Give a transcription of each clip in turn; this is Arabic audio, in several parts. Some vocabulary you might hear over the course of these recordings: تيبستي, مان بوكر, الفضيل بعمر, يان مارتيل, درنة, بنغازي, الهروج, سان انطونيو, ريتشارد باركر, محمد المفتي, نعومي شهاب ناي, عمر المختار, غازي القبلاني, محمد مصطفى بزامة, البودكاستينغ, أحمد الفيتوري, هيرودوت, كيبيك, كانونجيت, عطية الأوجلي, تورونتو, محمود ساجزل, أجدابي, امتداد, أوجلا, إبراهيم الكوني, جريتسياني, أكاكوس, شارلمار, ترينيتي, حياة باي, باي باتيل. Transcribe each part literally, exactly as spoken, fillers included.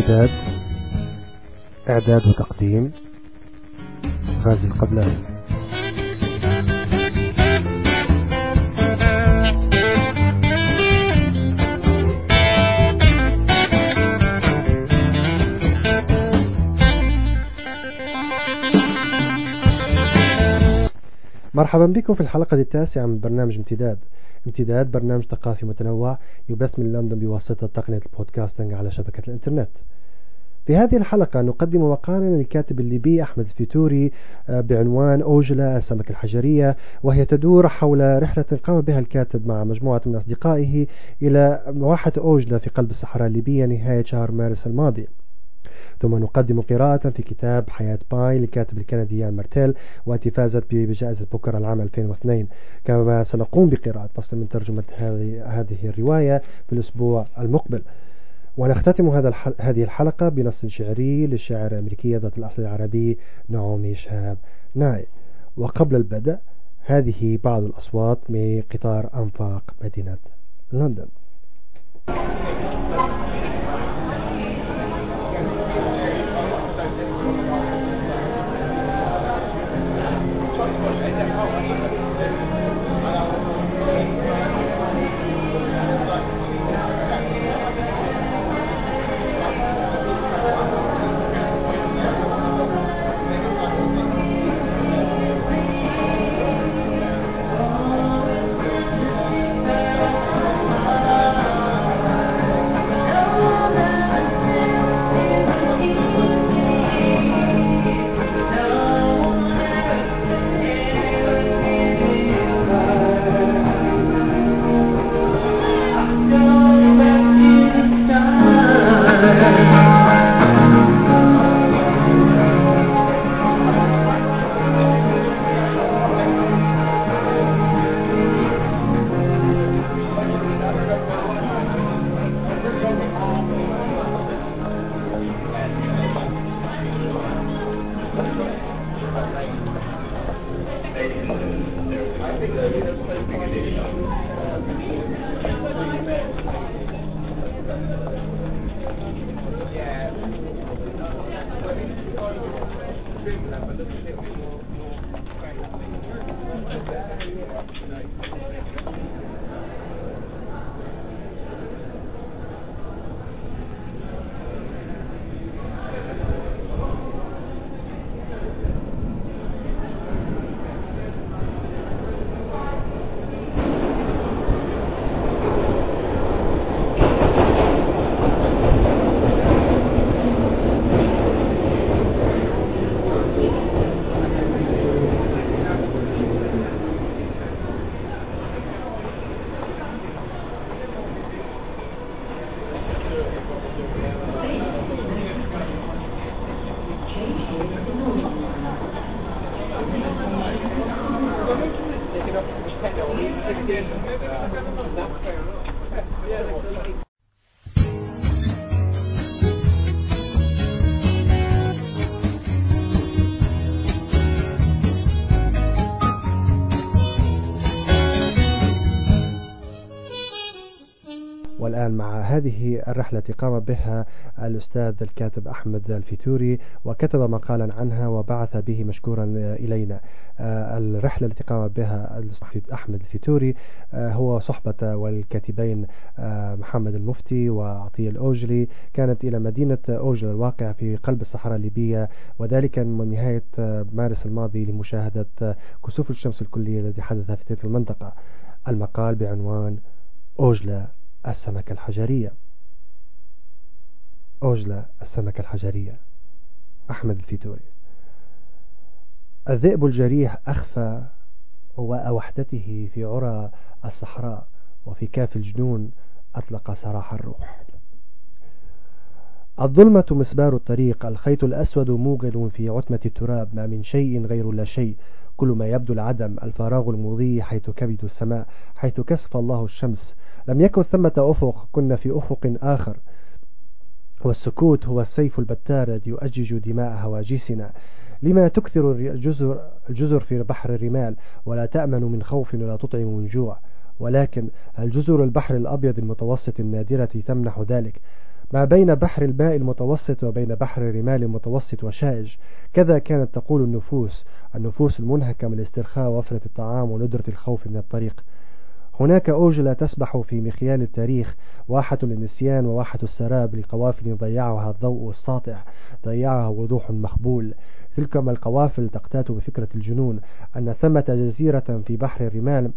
امتداد. إعداد وتقديم غازي القبلاني. مرحبا بكم في الحلقة التاسعة من برنامج امتداد. امتداد برنامج ثقافي متنوع يبث من لندن بواسطة تقنية البودكاستينغ على شبكة الانترنت. في هذه الحلقة نقدم مقالا للكاتب الليبي أحمد الفيتوري بعنوان أوجلا السمكة الحجرية، وهي تدور حول رحلة قام بها الكاتب مع مجموعة من أصدقائه إلى واحة أوجلا في قلب الصحراء الليبية نهاية شهر مارس الماضي. ثم نقدم قراءة في كتاب حياة باي للكاتب الكندي يان مارتيل، والتي فازت بجائزة بوكر العام ألفين واثنين. كما سنقوم بقراءة فصل من ترجمة هذه الرواية في الأسبوع المقبل. ونختتم هذا هذه الحلقة بنص شعري للشاعرة الأمريكية ذات الأصل العربي نعومي شهاب ناي. وقبل البدء هذه بعض الأصوات من قطار أنفاق مدينة لندن. والآن مع هذه الرحلة التي قام بها الأستاذ الكاتب أحمد الفيتوري، وكتب مقالا عنها وبعث به مشكورا إلينا. الرحلة التي قام بها الأستاذ أحمد الفيتوري هو صحبة والكاتبين محمد المفتي وعطية الأوجلي، كانت إلى مدينة أوجلا الواقعة في قلب الصحراء الليبية، وذلك من نهاية مارس الماضي، لمشاهدة كسوف الشمس الكلي الذي حدث في تلك المنطقة. المقال بعنوان أوجلا السمكة الحجرية. أوجلا السمكة الحجرية، أحمد الفيتوري. الذئب الجريح أخفى ووحدته في عرى الصحراء، وفي كاف الجنون أطلق سراح الروح. الظلمة مسبار الطريق، الخيط الأسود موغل في عتمة التراب، ما من شيء غير لا شيء، كل ما يبدو العدم، الفراغ المضيء حيث كبد السماء، حيث كسف الله الشمس. لم يكن ثمة أفق، كنا في أفق آخر. والسكوت هو السيف البتار الذي يؤجج دماء هواجسنا. لما تكثر الجزر, الجزر في بحر الرمال، ولا تأمن من خوف ولا تطعم من جوع، ولكن الجزر البحر الأبيض المتوسط النادرة تمنح ذلك. ما بين بحر الباء المتوسط وبين بحر الرمال المتوسط وشائج. كذا كانت تقول النفوس النفوس المنهكة من الاسترخاء ووفرة الطعام وندرة الخوف من الطريق. هناك أوجلا تسبح في مخيال التاريخ، واحة للنسيان وواحة السراب لقوافل ضيعها الضوء الساطع، ضيعها وضوح مخبول. تلكما القوافل تقتات بفكرة الجنون أن ثمة جزيرة في بحر الرمال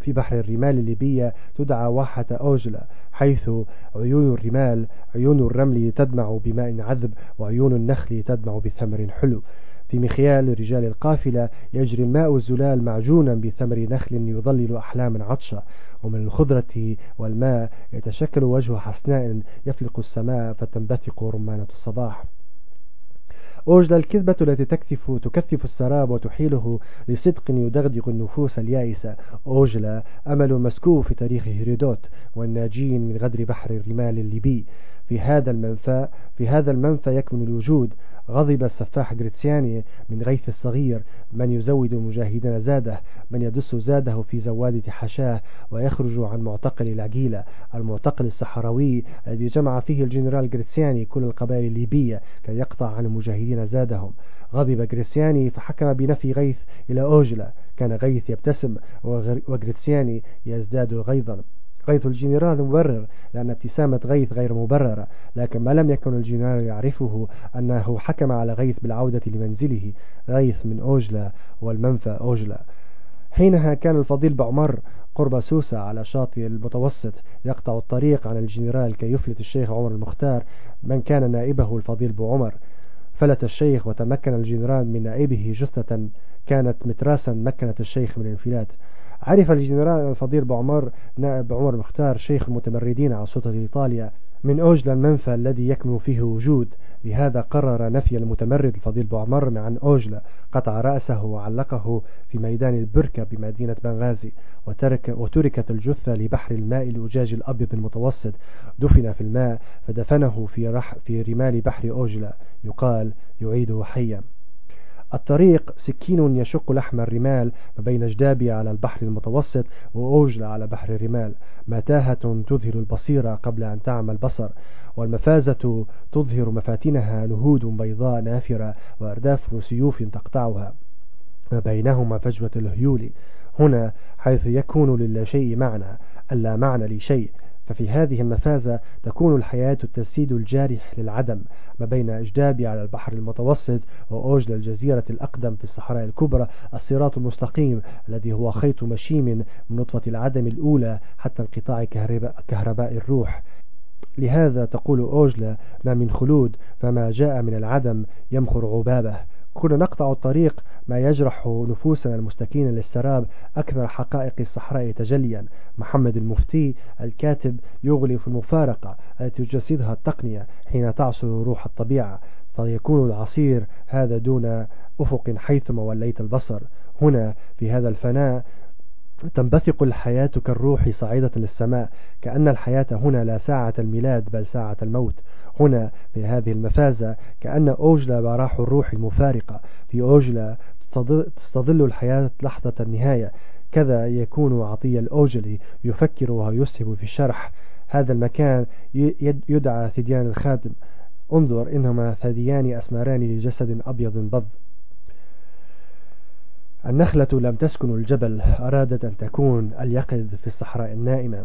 في بحر الرمال الليبية تدعى واحة أوجلا، حيث عيون الرمال عيون الرمل تدمع بماء عذب وعيون النخل تدمع بثمر حلو. في مخيال رجال القافلة يجري الماء الزلال معجونا بثمر نخل يظلل أحلاما عطشة، ومن الخضرة والماء يتشكل وجه حسناء يفلق السماء فتنبثق رمانة الصباح. أوجلا الكذبة التي تكثف تكثف السراب وتحيله لصدق يدغدغ النفوس اليائسة. أوجلا أمل مسكوب في تاريخ هيرودوت والناجين من غدر بحر الرمال الليبي. في هذا المنفى في هذا المنفى يكمن الوجود. غضب السفاح جريتسياني من غيث الصغير، من يزود مجاهدين زاده، من يدس زاده في زوادة حشاه ويخرج عن معتقل العجيلة، المعتقل الصحراوي الذي جمع فيه الجنرال جريتسياني كل القبائل الليبية كي يقطع عن المجاهدين زادهم. غضب جريتسياني فحكم بنفي غيث إلى أوجلا. كان غيث يبتسم وجريتسياني يزداد غيظا. غيث الجنرال مبرر لأن ابتسامة غيث غير مبررة، لكن ما لم يكن الجنرال يعرفه أنه حكم على غيث بالعودة لمنزله. غيث من أوجلا والمنفى أوجلا. حينها كان الفضيل بعمر قرب سوسة على شاطئ المتوسط يقطع الطريق عن الجنرال كي يفلت الشيخ عمر المختار من كان نائبه الفضيل بعمر. فلت الشيخ وتمكن الجنرال من نائبه جثة كانت متراسا مكنت الشيخ من الانفلات. عرف الجنرال الفضيل بعمر نائب عمر المختار شيخ المتمردين على سلطة إيطاليا من أوجلا المنفى الذي يكمن فيه وجود، لهذا قرر نفي المتمرد الفضيل بعمر عن أوجلا، قطع رأسه وعلقه في ميدان البركة بمدينة بنغازي، وترك وتركت الجثة لبحر الماء الأجاج الأبيض المتوسط. دفن في الماء فدفنه في رح في رمال بحر أوجلا، يقال يعيده حيا. الطريق سكين يشق لحم الرمال ما بين جدابي على البحر المتوسط وأوجلا على بحر الرمال. متاهة تذهل البصيرة قبل أن تعمى البصر، والمفازة تظهر مفاتنها نهود بيضاء نافرة وأرداف سيوف تقطعها، ما بينهما فجوة الهيول. هنا حيث يكون للا شيء معنى ألا معنى لشيء، ففي هذه المفازة تكون الحياة التجسيد الجارح للعدم ما بين أجدابي على البحر المتوسط وأوجلا الجزيرة الأقدم في الصحراء الكبرى. الصراط المستقيم الذي هو خيط مشيم من نطفة العدم الأولى حتى انقطاع كهرباء الروح. لهذا تقول أوجلا ما من خلود فما جاء من العدم يمخر عبابه. كنا نقطع الطريق ما يجرح نفوسنا المستكينة للسراب أكثر حقائق الصحراء تجليا. محمد المفتي الكاتب يغلي في المفارقة التي تجسدها التقنية حين تعصر روح الطبيعة، فيكون العصير هذا دون أفق حيثما وليت البصر. هنا في هذا الفناء تنبثق الحياة كالروح صعيدة للسماء، كأن الحياة هنا لا ساعة الميلاد بل ساعة الموت. هنا في هذه المفازة كأن أوجلا براح الروح المفارقة. في أوجلا تستظل الحياة لحظة النهاية. كذا يكون عطية الأوجلي يفكر ويسهب في الشرح. هذا المكان يدعى ثديان الخادم، انظر إنهما ثديان أسمران لجسد أبيض بض. النخلة لم تسكن الجبل، أرادت أن تكون اليقظ في الصحراء النائمة.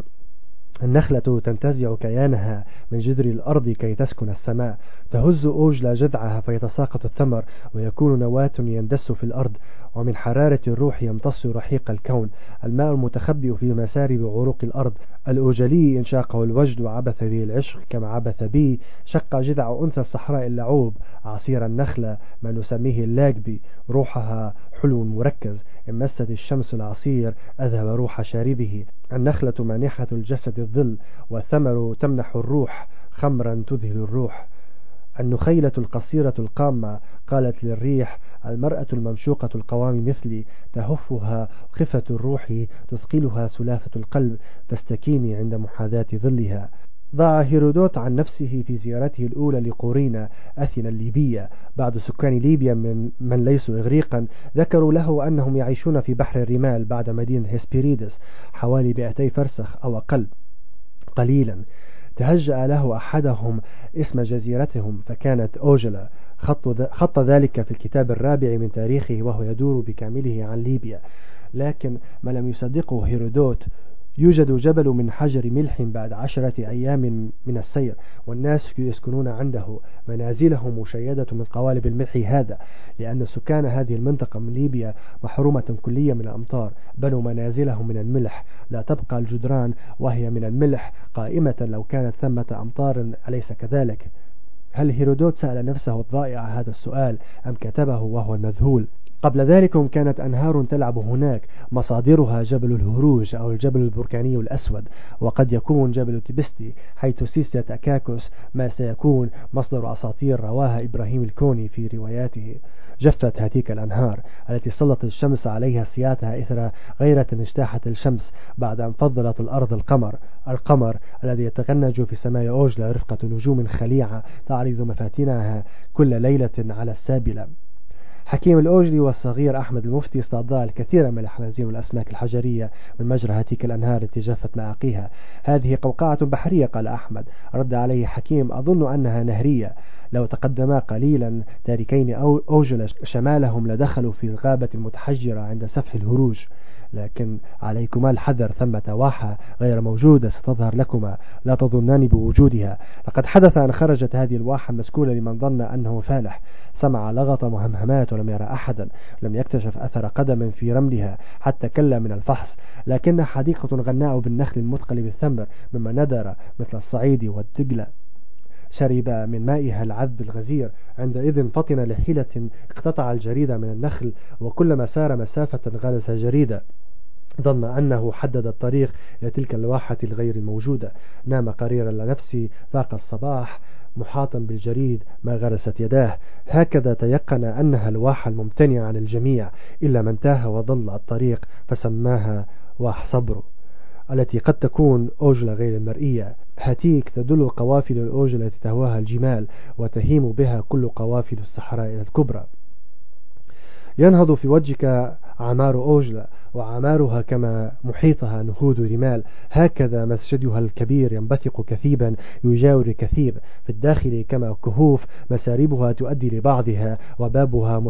النخلة تنتزع كيانها من جذر الأرض كي تسكن السماء. تهز أوجلا جذعها فيتساقط الثمر ويكون نواة يندس في الأرض، ومن حرارة الروح يمتص رحيق الكون. الماء المتخبئ في مسارب عروق الأرض. الأوجلي إن شاقه الوجد وعبث به العشق كما عبث به، شق جذع أنثى الصحراء اللعوب عصير النخلة ما نسميه اللاجبي، روحها حلو مركز، إن مست الشمس العصير أذهب روح شاربه. النخلة مانحة الجسد الظل، والثمر تمنح الروح خمرا تذهل الروح. النخيلة القصيرة القامة قالت للريح المرأة الممشوقة القوام مثلي، تهفها خفة الروح تثقلها سلافة القلب، تستكيني عند محاذاة ظلها. ضاع هيرودوت عن نفسه في زيارته الأولى لقورينا أثينا الليبية. بعض سكان ليبيا من, من ليسوا إغريقا ذكروا له أنهم يعيشون في بحر الرمال بعد مدينة هسبيريدس حوالي مئتي فرسخ أو أقل قليلا. تهجأ له أحدهم اسم جزيرتهم فكانت أوجلا، خط ذلك في الكتاب الرابع من تاريخه وهو يدور بكامله عن ليبيا، لكن ما لم يصدقه هيرودوت: يوجد جبل من حجر ملح بعد عشرة أيام من السير، والناس يسكنون عنده، منازلهم مشيدة من قوالب الملح هذا، لأن سكان هذه المنطقة من ليبيا محرومة كليا من الأمطار، بنوا منازلهم من الملح، لا تبقى الجدران وهي من الملح قائمة لو كانت ثمة أمطار، أليس كذلك؟ هل هيرودوت سأل نفسه الضائع هذا السؤال أم كتبه وهو المذهول؟ قبل ذلكم كانت أنهار تلعب هناك، مصادرها جبل الهروج أو الجبل البركاني الأسود، وقد يكون جبل تيبستي حيث سلسلة أكاكوس ما سيكون مصدر أساطير رواها إبراهيم الكوني في رواياته. جفت هاتيك الأنهار التي سلطت الشمس عليها سياتها إثر غيرة اجتاحت الشمس بعد أن فضلت الأرض القمر، القمر الذي يتغنج في سماء أوجلا رفقة نجوم خليعة تعرض مفاتنها كل ليلة على السابلة. حكيم الأوجلي والصغير أحمد المفتي استعضا الكثير من الحنازير والأسماك الحجرية من مجرى هاتيك الأنهار التي جفت مآقيها. هذه قوقعة بحرية، قال أحمد. رد عليه حكيم: أظن أنها نهرية. لو تقدما قليلا تاركين أوجل شمالهم لدخلوا في الغابة المتحجرة عند سفح الهروج، لكن عليكما الحذر، ثمة واحة غير موجودة ستظهر لكما، لا تظنان بوجودها. لقد حدث أن خرجت هذه الواحة مسكولة لمن ظن أنه فالح، سمع لغط مهمهمات ولم يرى أحدا، لم يكتشف أثر قدم في رملها حتى كلا من الفحص، لكنها حديقة غناء بالنخل المثقل بالثمر مما ندر مثل الصعيد والدجلة، شرب من مائها العذب الغزير. عندئذ فطن لحيلة اقتطع الجريدة من النخل، وكلما سار مسافة غرس جريدة، ظن أنه حدد الطريق إلى تلك الواحة الغير موجودة. نام قريرا لنفسي، فاق الصباح محاطا بالجريد ما غرست يداه. هكذا تيقن أنها الواحة الممتنعة عن الجميع إلا من تاه وضل الطريق، فسماها واح صبرو، التي قد تكون أوجلا غير المرئية. هاتيك تدل قوافل الأوجل التي تهواها الجمال، وتهيم بها كل قوافل الصحراء الكبرى. ينهض في وجهك عمار أوجلا، وعمارها كما محيطها نهود رمال، هكذا مسجدها الكبير ينبثق كثيبا يجاور كثيب، في الداخل كما كهوف، مساربها تؤدي لبعضها، وبابها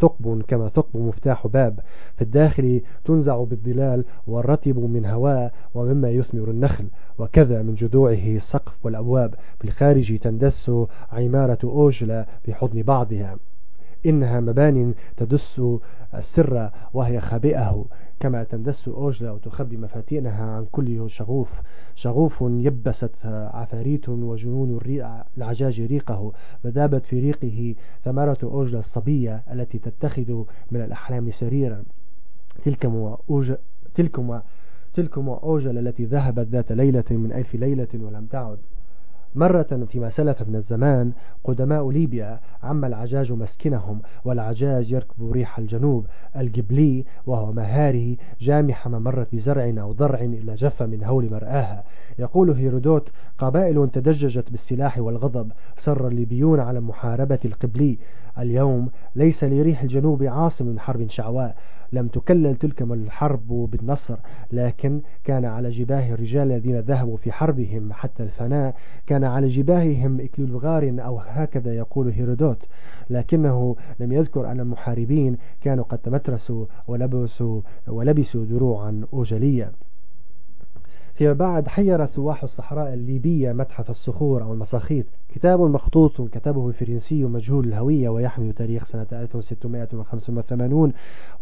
ثقب كما ثقب مفتاح باب، في الداخل تنزع بالظلال والرطب من هواء ومما يثمر النخل، وكذا من جذوعه السقف والأبواب، في الخارج تندس عمارة أوجلا بحضن بعضها، إنها مبان تدس السر وهي خبئه، كما تندس أوجلا وتخبي مفاتينها عن كل شغوف. شغوف يبست عفاريت، وجنون العجاج ريقه، فذابت في ريقه ثمرة أوجلا الصبية التي تتخذ من الأحلام سريرا. تلكم تلكم تلكم أوجلا التي ذهبت ذات ليلة من ألف ليلة ولم تعد. مرة فيما سلف من الزمان قدماء ليبيا عم العجاج مسكنهم، والعجاج يركب ريح الجنوب الجبلي، وهو مهاره جامحة ما مرت بزرع أو ضرع إلا جف من هول مرآها. يقول هيرودوت: قبائل تدججت بالسلاح والغضب، سر الليبيون على محاربة القبلي. اليوم ليس لريح الجنوب عاصم من حرب شعواء، لم تكلل تلك الحرب بالنصر، لكن كان على جباه الرجال الذين ذهبوا في حربهم حتى الفناء، كان على جباههم إكليل غار، أو هكذا يقول هيرودوت، لكنه لم يذكر أن المحاربين كانوا قد تمترسوا ولبسوا, ولبسوا دروعا أوجلية. فيما بعد حير سواح الصحراء الليبية متحف الصخور أو المساخيط، كتاب مخطوط كتبه فرنسي مجهول الهوية ويحمل تاريخ سنة ألف وستمائة وخمسة وثمانين،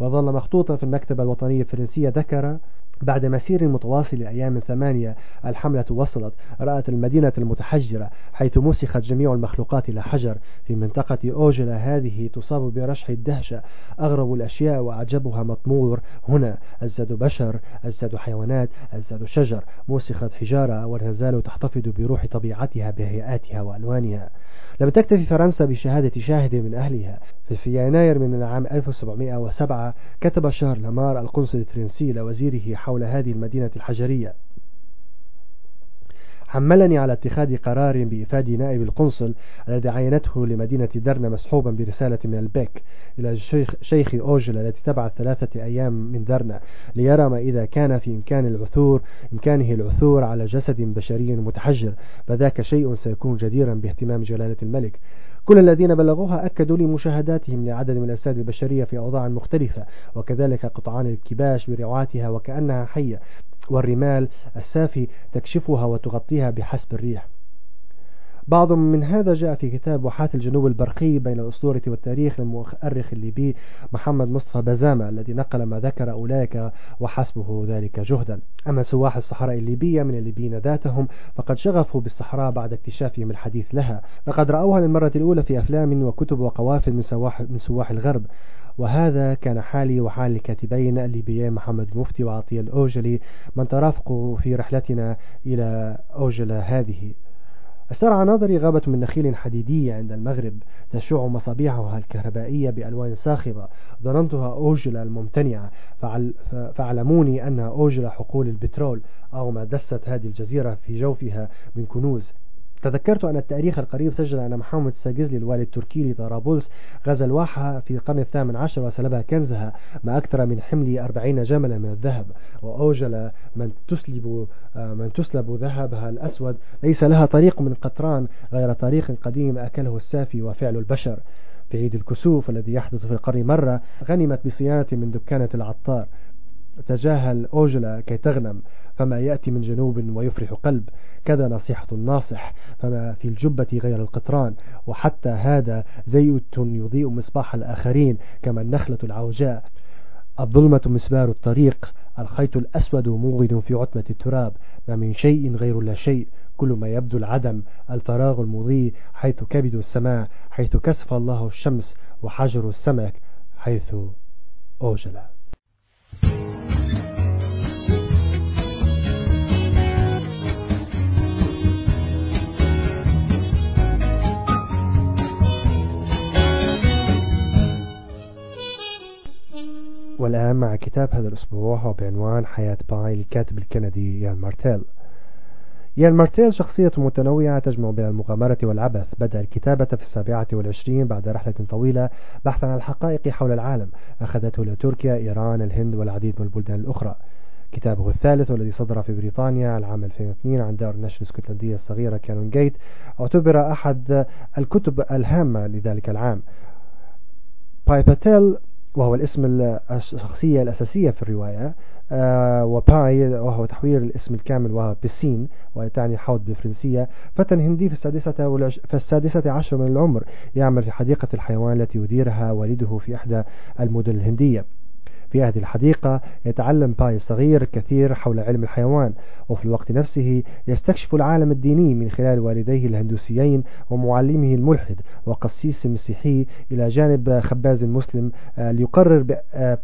وظل مخطوطا في المكتبة الوطنية الفرنسية. ذكر: بعد مسير متواصل أيام ثمانية الحملة وصلت، رأت المدينة المتحجرة حيث مسخت جميع المخلوقات إلى حجر. في منطقة أوجلا هذه تصاب برشح الدهشة، أغرب الأشياء وأعجبها مطمور، هنا أجساد بشر، أجساد حيوانات، أجساد شجر، مسخت حجارة ولا تزال تحتفظ بروح طبيعتها بهيئاتها وألوانها. لم تكتفي فرنسا بشهادة شاهد من أهلها، في يناير من العام ألف وسبعمائة وسبعة كتب شارلمار القنصل الفرنسي لوزيره حول هذه المدينة الحجرية: حملني على اتخاذ قرار بإفادة نائب القنصل الذي عينته لمدينة درنة مسحوبا برسالة من البيك إلى شيخ أوجلا التي تبعد ثلاثة أيام من درنة ليرى ما إذا كان في إمكان العثور إمكانه العثور على جسد بشري متحجر، فذاك شيء سيكون جديرا باهتمام جلالة الملك. كل الذين بلغوها أكدوا لي مشاهداتهم لعدد من الأجساد البشرية في أوضاع مختلفة، وكذلك قطعان الكباش برعاتها وكأنها حية، والرمال السافي تكشفها وتغطيها بحسب الريح. بعض من هذا جاء في كتاب واحات الجنوب البرقي بين الأسطورة والتاريخ للمؤرخ الليبي محمد مصطفى بزامة، الذي نقل ما ذكر أولئك وحسبه ذلك جهدا. أما سواح الصحراء الليبية من الليبيين ذاتهم فقد شغفوا بالصحراء بعد اكتشافهم الحديث لها، لقد رأوها للمرة الأولى في أفلام وكتب وقوافل من سواح, من سواح الغرب. وهذا كان حالي وحال الكاتبين الليبيين محمد المفتي وعطية الأوجلي من ترافقوا في رحلتنا إلى أوجلا هذه. استرعى نظري غابة من نخيل حديدية عند المغرب تشع مصابيحها الكهربائية بألوان صاخبة، ظننتها أوجلا الممتنعة، فعلموني أنها أوجلا حقول البترول أو ما دست هذه الجزيرة في جوفها من كنوز. تذكرت أن التاريخ القريب سجل أن محمود ساجزل الوالي التركي لطرابلس غزا الواحة في القرن الثامن عشر وسلبها كنزها ما أكثر من حمل أربعين جملا من الذهب، وأوجل من تسلب من تسلب ذهبها الأسود ليس لها طريق من قطران غير طريق قديم أكله السافي وفعل البشر. في عيد الكسوف الذي يحدث في القرن مرة غنمت بصيانة من دكانة العطار، تجاهل أوجلا كي تغنم، فما يأتي من جنوب ويفرح قلب، كذا نصيحة الناصح، فما في الجبة غير القطران، وحتى هذا زيت يضيء مصباح الآخرين كما النخلة العوجاء، الظلمة مسبار الطريق، الخيط الأسود موغد في عتمة التراب، ما من شيء غير لا شيء، كل ما يبدو العدم، الفراغ المضيء حيث كبد السماء، حيث كسف الله الشمس، وحجر السمك حيث أوجلا. والآن مع كتاب هذا الأسبوع وبعنوان حياة باي للكاتب الكندي يان مارتيل. يان مارتيل شخصية متنوعة تجمع بين المغامرة والعبث. بدأ الكتابة في السابعة والعشرين بعد رحلة طويلة بحثا عن الحقائق حول العالم أخذته إلى تركيا، إيران، الهند والعديد من البلدان الأخرى. كتابه الثالث والذي صدر في بريطانيا العام ألفين واثنين عن دار النشر الاسكتلندية الصغيرة كانونجيت اعتبر أحد الكتب الهامة لذلك العام. باي باتيل وهو الاسم الشخصية الأساسية في الرواية، آه وباي وهو تحوير الاسم الكامل وهو بسين وتعني حوض بالفرنسية، فتى هندي في السادسة, والعش... في السادسة عشر من العمر يعمل في حديقة الحيوان التي يديرها والده في إحدى المدن الهندية. في هذه الحديقة يتعلم باي الصغير الكثير حول علم الحيوان، وفي الوقت نفسه يستكشف العالم الديني من خلال والديه الهندوسيين ومعلمه الملحد وقسيس مسيحي إلى جانب خباز مسلم. ليقرر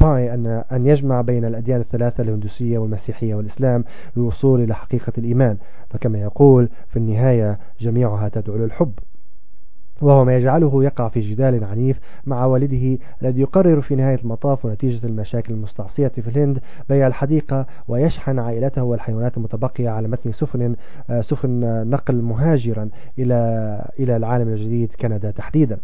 باي أن أن يجمع بين الأديان الثلاثة الهندوسية والمسيحية والإسلام للوصول إلى حقيقة الإيمان، فكما يقول في النهاية جميعها تدعو للحب، وهو ما يجعله يقع في جدال عنيف مع والده الذي يقرر في نهاية المطاف ونتيجة المشاكل المستعصية في الهند بيع الحديقة ويشحن عائلته والحيوانات المتبقية على متن سفن سفن نقل مهاجرا إلى إلى العالم الجديد كندا تحديدا.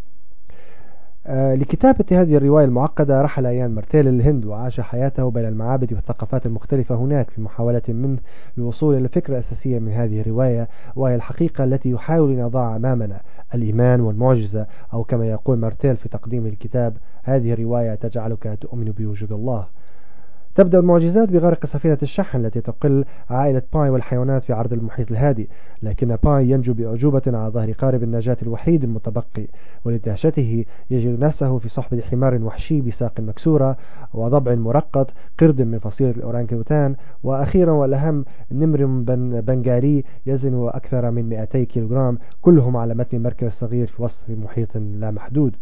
لكتابة هذه الرواية المعقدة رحل يان مارتيل للهند وعاش حياته بين المعابد والثقافات المختلفة هناك في محاولة منه للوصول إلى الفكرة الأساسية من هذه الرواية، وهي الحقيقة التي يحاول أن يضعها أمامنا، الإيمان والمعجزة، أو كما يقول مارتيل في تقديم الكتاب: هذه الرواية تجعلك تؤمن بوجود الله. تبدأ المعجزات بغرق سفينة الشحن التي تقل عائلة باي والحيوانات في عرض المحيط الهادئ، لكن باي ينجو بأعجوبة على ظهر قارب النجاة الوحيد المتبقي، ولدهشته يجد نفسه في صحبة حمار وحشي بساق مكسورة وضبع مرقط، قرد من فصيلة الأورانغوتان، وأخيرا والأهم نمر بنغالي يزن أكثر من مئتي كيلوغرام، كلهم على متن مركب صغير في وسط محيط لا محدود.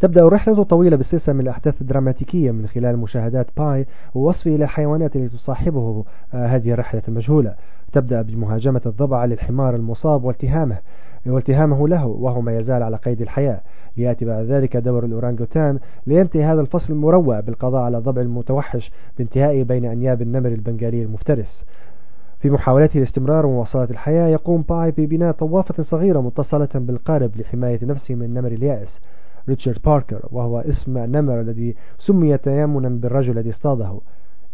تبدأ رحلة طويلة بسلسلة من الأحداث الدراماتيكية من خلال مشاهدات باي ووصفه إلى الحيوانات التي تصاحبه هذه الرحلة المجهولة. تبدأ بمهاجمة الضبع للحمار المصاب والتهامه والتهامه له وهو ما يزال على قيد الحياة، ليأتي بعد ذلك دور الأورانغوتان، لينتهي هذا الفصل المروع بالقضاء على الضبع المتوحش بانتهائه بين أنياب النمر البنغالي المفترس. في محاولته لاستمرار ومواصلة الحياة يقوم باي ببناء طوافة صغيرة متصلة بالقارب لحماية نفسه من نمر اليائس ريتشارد باركر، وهو اسم النمر الذي سمي تيامنا بالرجل الذي اصطاده.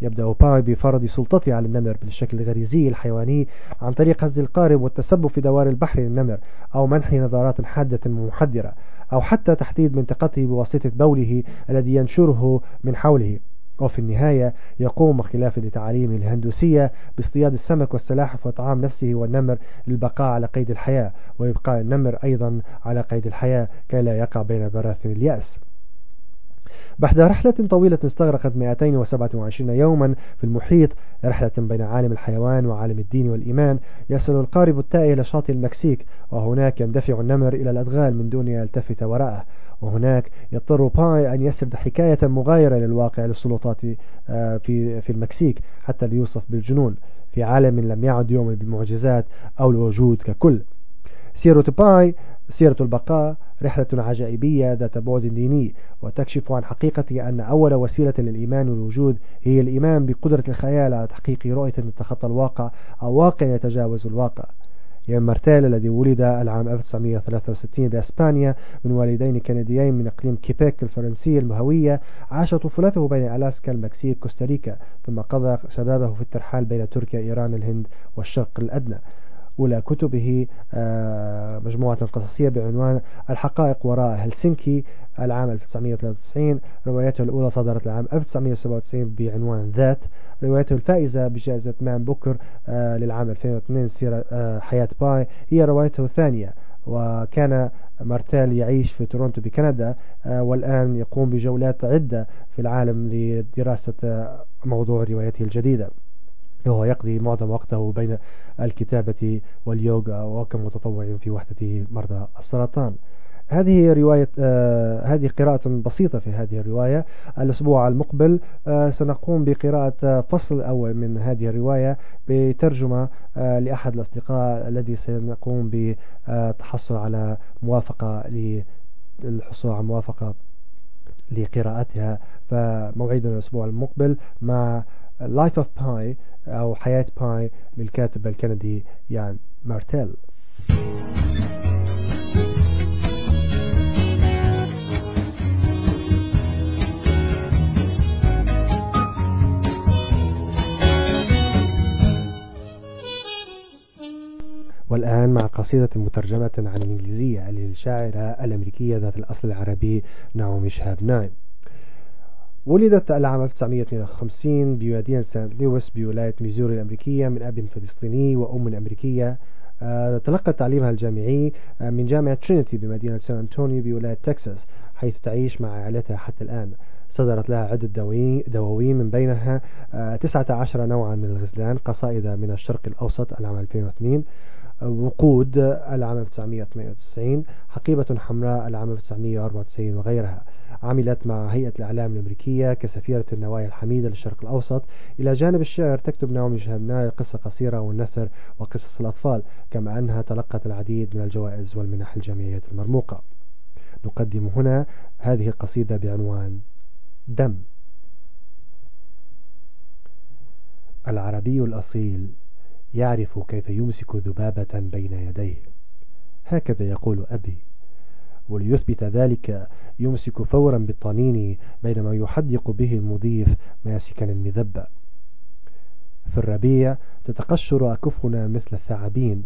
يبدأ باي بفرض سلطته على النمر بالشكل الغريزي الحيواني عن طريق هز القارب والتسبب في دوار البحر للنمر أو منحه نظرات حادة ومحدرة أو حتى تحديد منطقته بواسطة بوله الذي ينشره من حوله. وفي النهاية يقوم خلاف لتعاليم الهندوسية باصطياد السمك والسلاحف وإطعام نفسه والنمر للبقاء على قيد الحياة ويبقى النمر أيضا على قيد الحياة كي لا يقع بين براثن اليأس. بعد رحلة طويلة استغرقت مئتين وسبعة وعشرين يوما في المحيط، رحلة بين عالم الحيوان وعالم الدين والإيمان، يصل القارب التائه إلى شاطئ المكسيك وهناك يندفع النمر إلى الأدغال من دون أن يلتفت وراءه، وهناك يضطر باي أن يسرد حكاية مغايرة للواقع للسلطات في في المكسيك حتى ليوصف بالجنون في عالم لم يعد يؤمن بالمعجزات أو الوجود ككل. سيرة باي سيرة البقاء رحلة عجائبية ذات بعد ديني، وتكشف عن حقيقة أن أول وسيلة للإيمان والوجود هي الإيمان بقدرة الخيال على تحقيق رؤية تتخطى الواقع أو واقع يتجاوز الواقع. يان مارتيل الذي ولد العام ألف وتسعمئة وثلاثة وستين بإسبانيا من والدين كنديين من إقليم كيبيك الفرنسي المهوية، عاش طفولته بين ألاسكا المكسيك كوستاريكا، ثم قضى شبابه في الترحال بين تركيا إيران الهند والشرق الأدنى. أولى كتبه مجموعة قصصية بعنوان الحقائق وراء هلسنكي العام ألف وتسعمئة وثلاثة وتسعين، روايته الأولى صدرت العام ألف وتسعمئة وسبعة وتسعين بعنوان ذات، روايته الفائزة بجائزة مان بوكر للعام ألفين واثنين سيرة حياة باي هي روايته الثانية. وكان مارتيل يعيش في تورونتو بكندا، والآن يقوم بجولات عدة في العالم لدراسة موضوع روايته الجديدة، وهو يقضي معظم وقته بين الكتابة واليوغا وكمتطوع في وحدة مرضى السرطان. هذه رواية آه هذه قراءة بسيطة في هذه الرواية. الأسبوع المقبل آه سنقوم بقراءة فصل الأول من هذه الرواية بترجمة آه لأحد الأصدقاء الذي سنقوم بتحصل على موافقة للحصول على موافقة لقراءتها. فموعدنا الأسبوع المقبل مع Life of Pi أو حياة باي للكاتب الكندي يان مارتيل. والآن مع قصيدة مترجمة عن الإنجليزية للشاعرة الأمريكية ذات الأصل العربي نعومي شهاب ناي. ولدت العام ألف وتسعمئة واثنين وخمسين بوادي سانت لويس بولاية ميزوري الأمريكية من أب فلسطيني وأم أمريكية. تلقت تعليمها الجامعي من جامعة ترينيتي بمدينة سان انطونيو بولاية تكساس، حيث تعيش مع عائلتها حتى الآن. صدرت لها عدة دواوين من بينها تسعة عشر نوعا من الغزلان، قصائد من الشرق الأوسط العام ألفين واثنين، وقود العام ألف وتسعمئة وثمانية وتسعين، حقيبة حمراء العام ألف وتسعمئة وأربعة وتسعين وغيرها. عملت مع هيئة الإعلام الأمريكية كسفيرة النوايا الحميدة للشرق الأوسط. إلى جانب الشعر تكتب نعومي شهاب ناي قصة قصيرة والنثر وقصص الأطفال، كما أنها تلقت العديد من الجوائز والمنح الجامعية المرموقة. نقدم هنا هذه القصيدة بعنوان دم. العربي الأصيل يعرف كيف يمسك ذبابة بين يديه، هكذا يقول أبي، وليثبت ذلك يمسك فورا بالطنين بينما يحدق به المضيف ماسكا المذبة. في الربيع تتقشر أكفنا مثل الثعابين.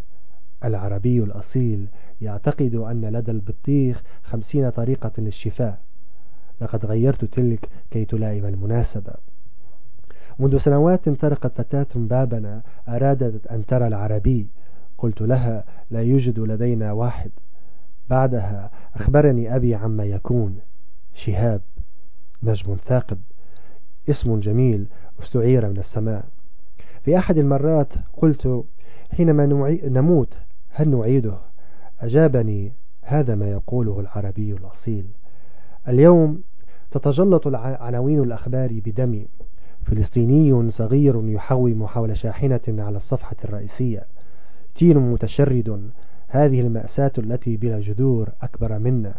العربي الأصيل يعتقد أن لدى البطيخ خمسين طريقة للشفاء. لقد غيرت تلك كي تلائم المناسبة. منذ سنوات طرقت فتاة بابنا، أرادت أن ترى العربي، قلت لها لا يوجد لدينا واحد. بعدها أخبرني أبي عما يكون. شهاب، نجم ثاقب، اسم جميل استعير من السماء. في أحد المرات قلت حينما نموت هل نعيده؟ أجابني هذا ما يقوله العربي الأصيل. اليوم تتجلط عناوين الأخبار بدمي. فلسطيني صغير يحوي محاولة شاحنة على الصفحة الرئيسية. تين متشرد، هذه المأساة التي بلا جذور أكبر منا.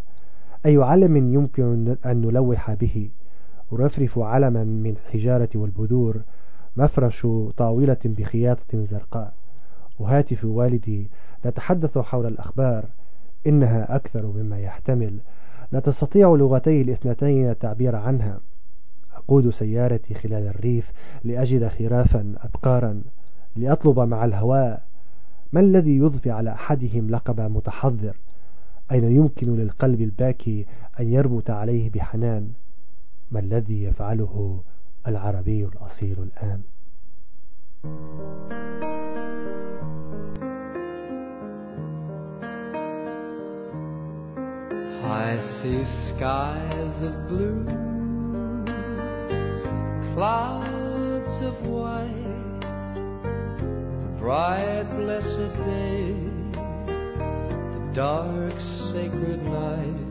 أي علم يمكن أن نلوح به؟ أرفرف علما من حجارة والبذور، مفرش طاولة بخياطة زرقاء، وهاتف والدي. نتحدث حول الأخبار، إنها أكثر مما يحتمل، لا تستطيع لغتي الاثنتين التعبير عنها. أقود سيارتي خلال الريف لأجد خرافا أبقارا لأطلب مع الهواء. ما الذي يضفي على أحدهم لقب متحضر؟ أين يمكن للقلب الباكي أن يربط عليه بحنان؟ ما الذي يفعله العربي الأصيل الآن؟ I see skies of blue, clouds of white, the bright blessed day, the dark sacred night,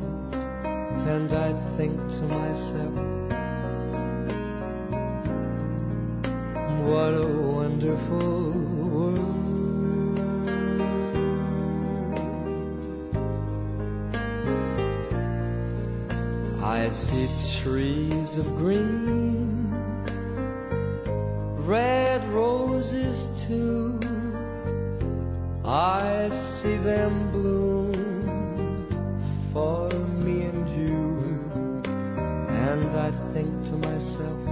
and I think to myself, what a wonderful world. I see trees of green, red roses too. I see them bloom for me and you, and I think to myself,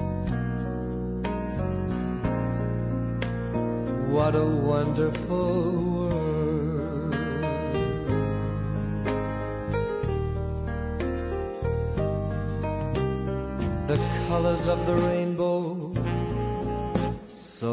what a wonderful world. The colors of the rainbow, so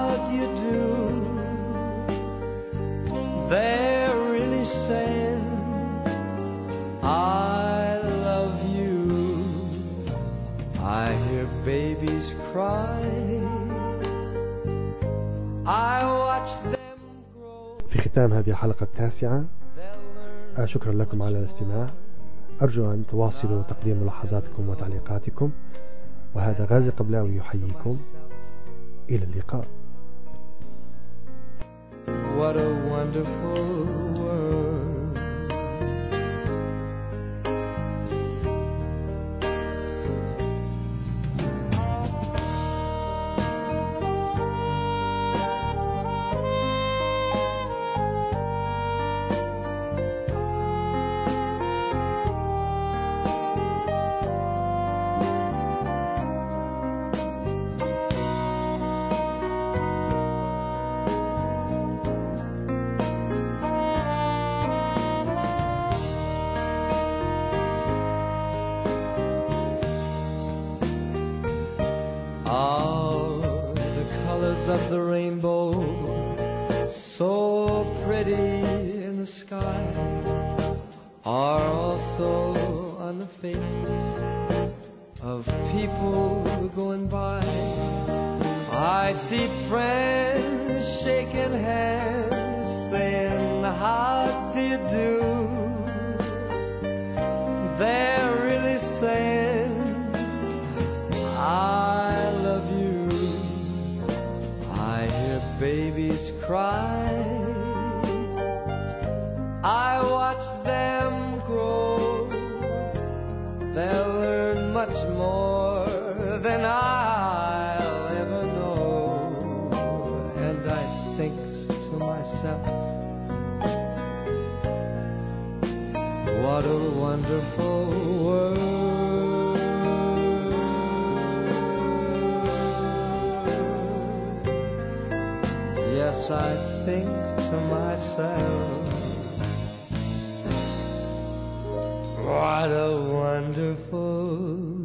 do you do? They're really saying, I babies cry. I watch them grow. في ختام هذه الحلقة التاسعة، شكرا لكم على الاستماع. أرجو أن تواصلوا تقديم ملاحظاتكم وتعليقاتكم. وهذا غازي قبلاوي يحييكم، إلى اللقاء. What a wonderful world. What a wonderful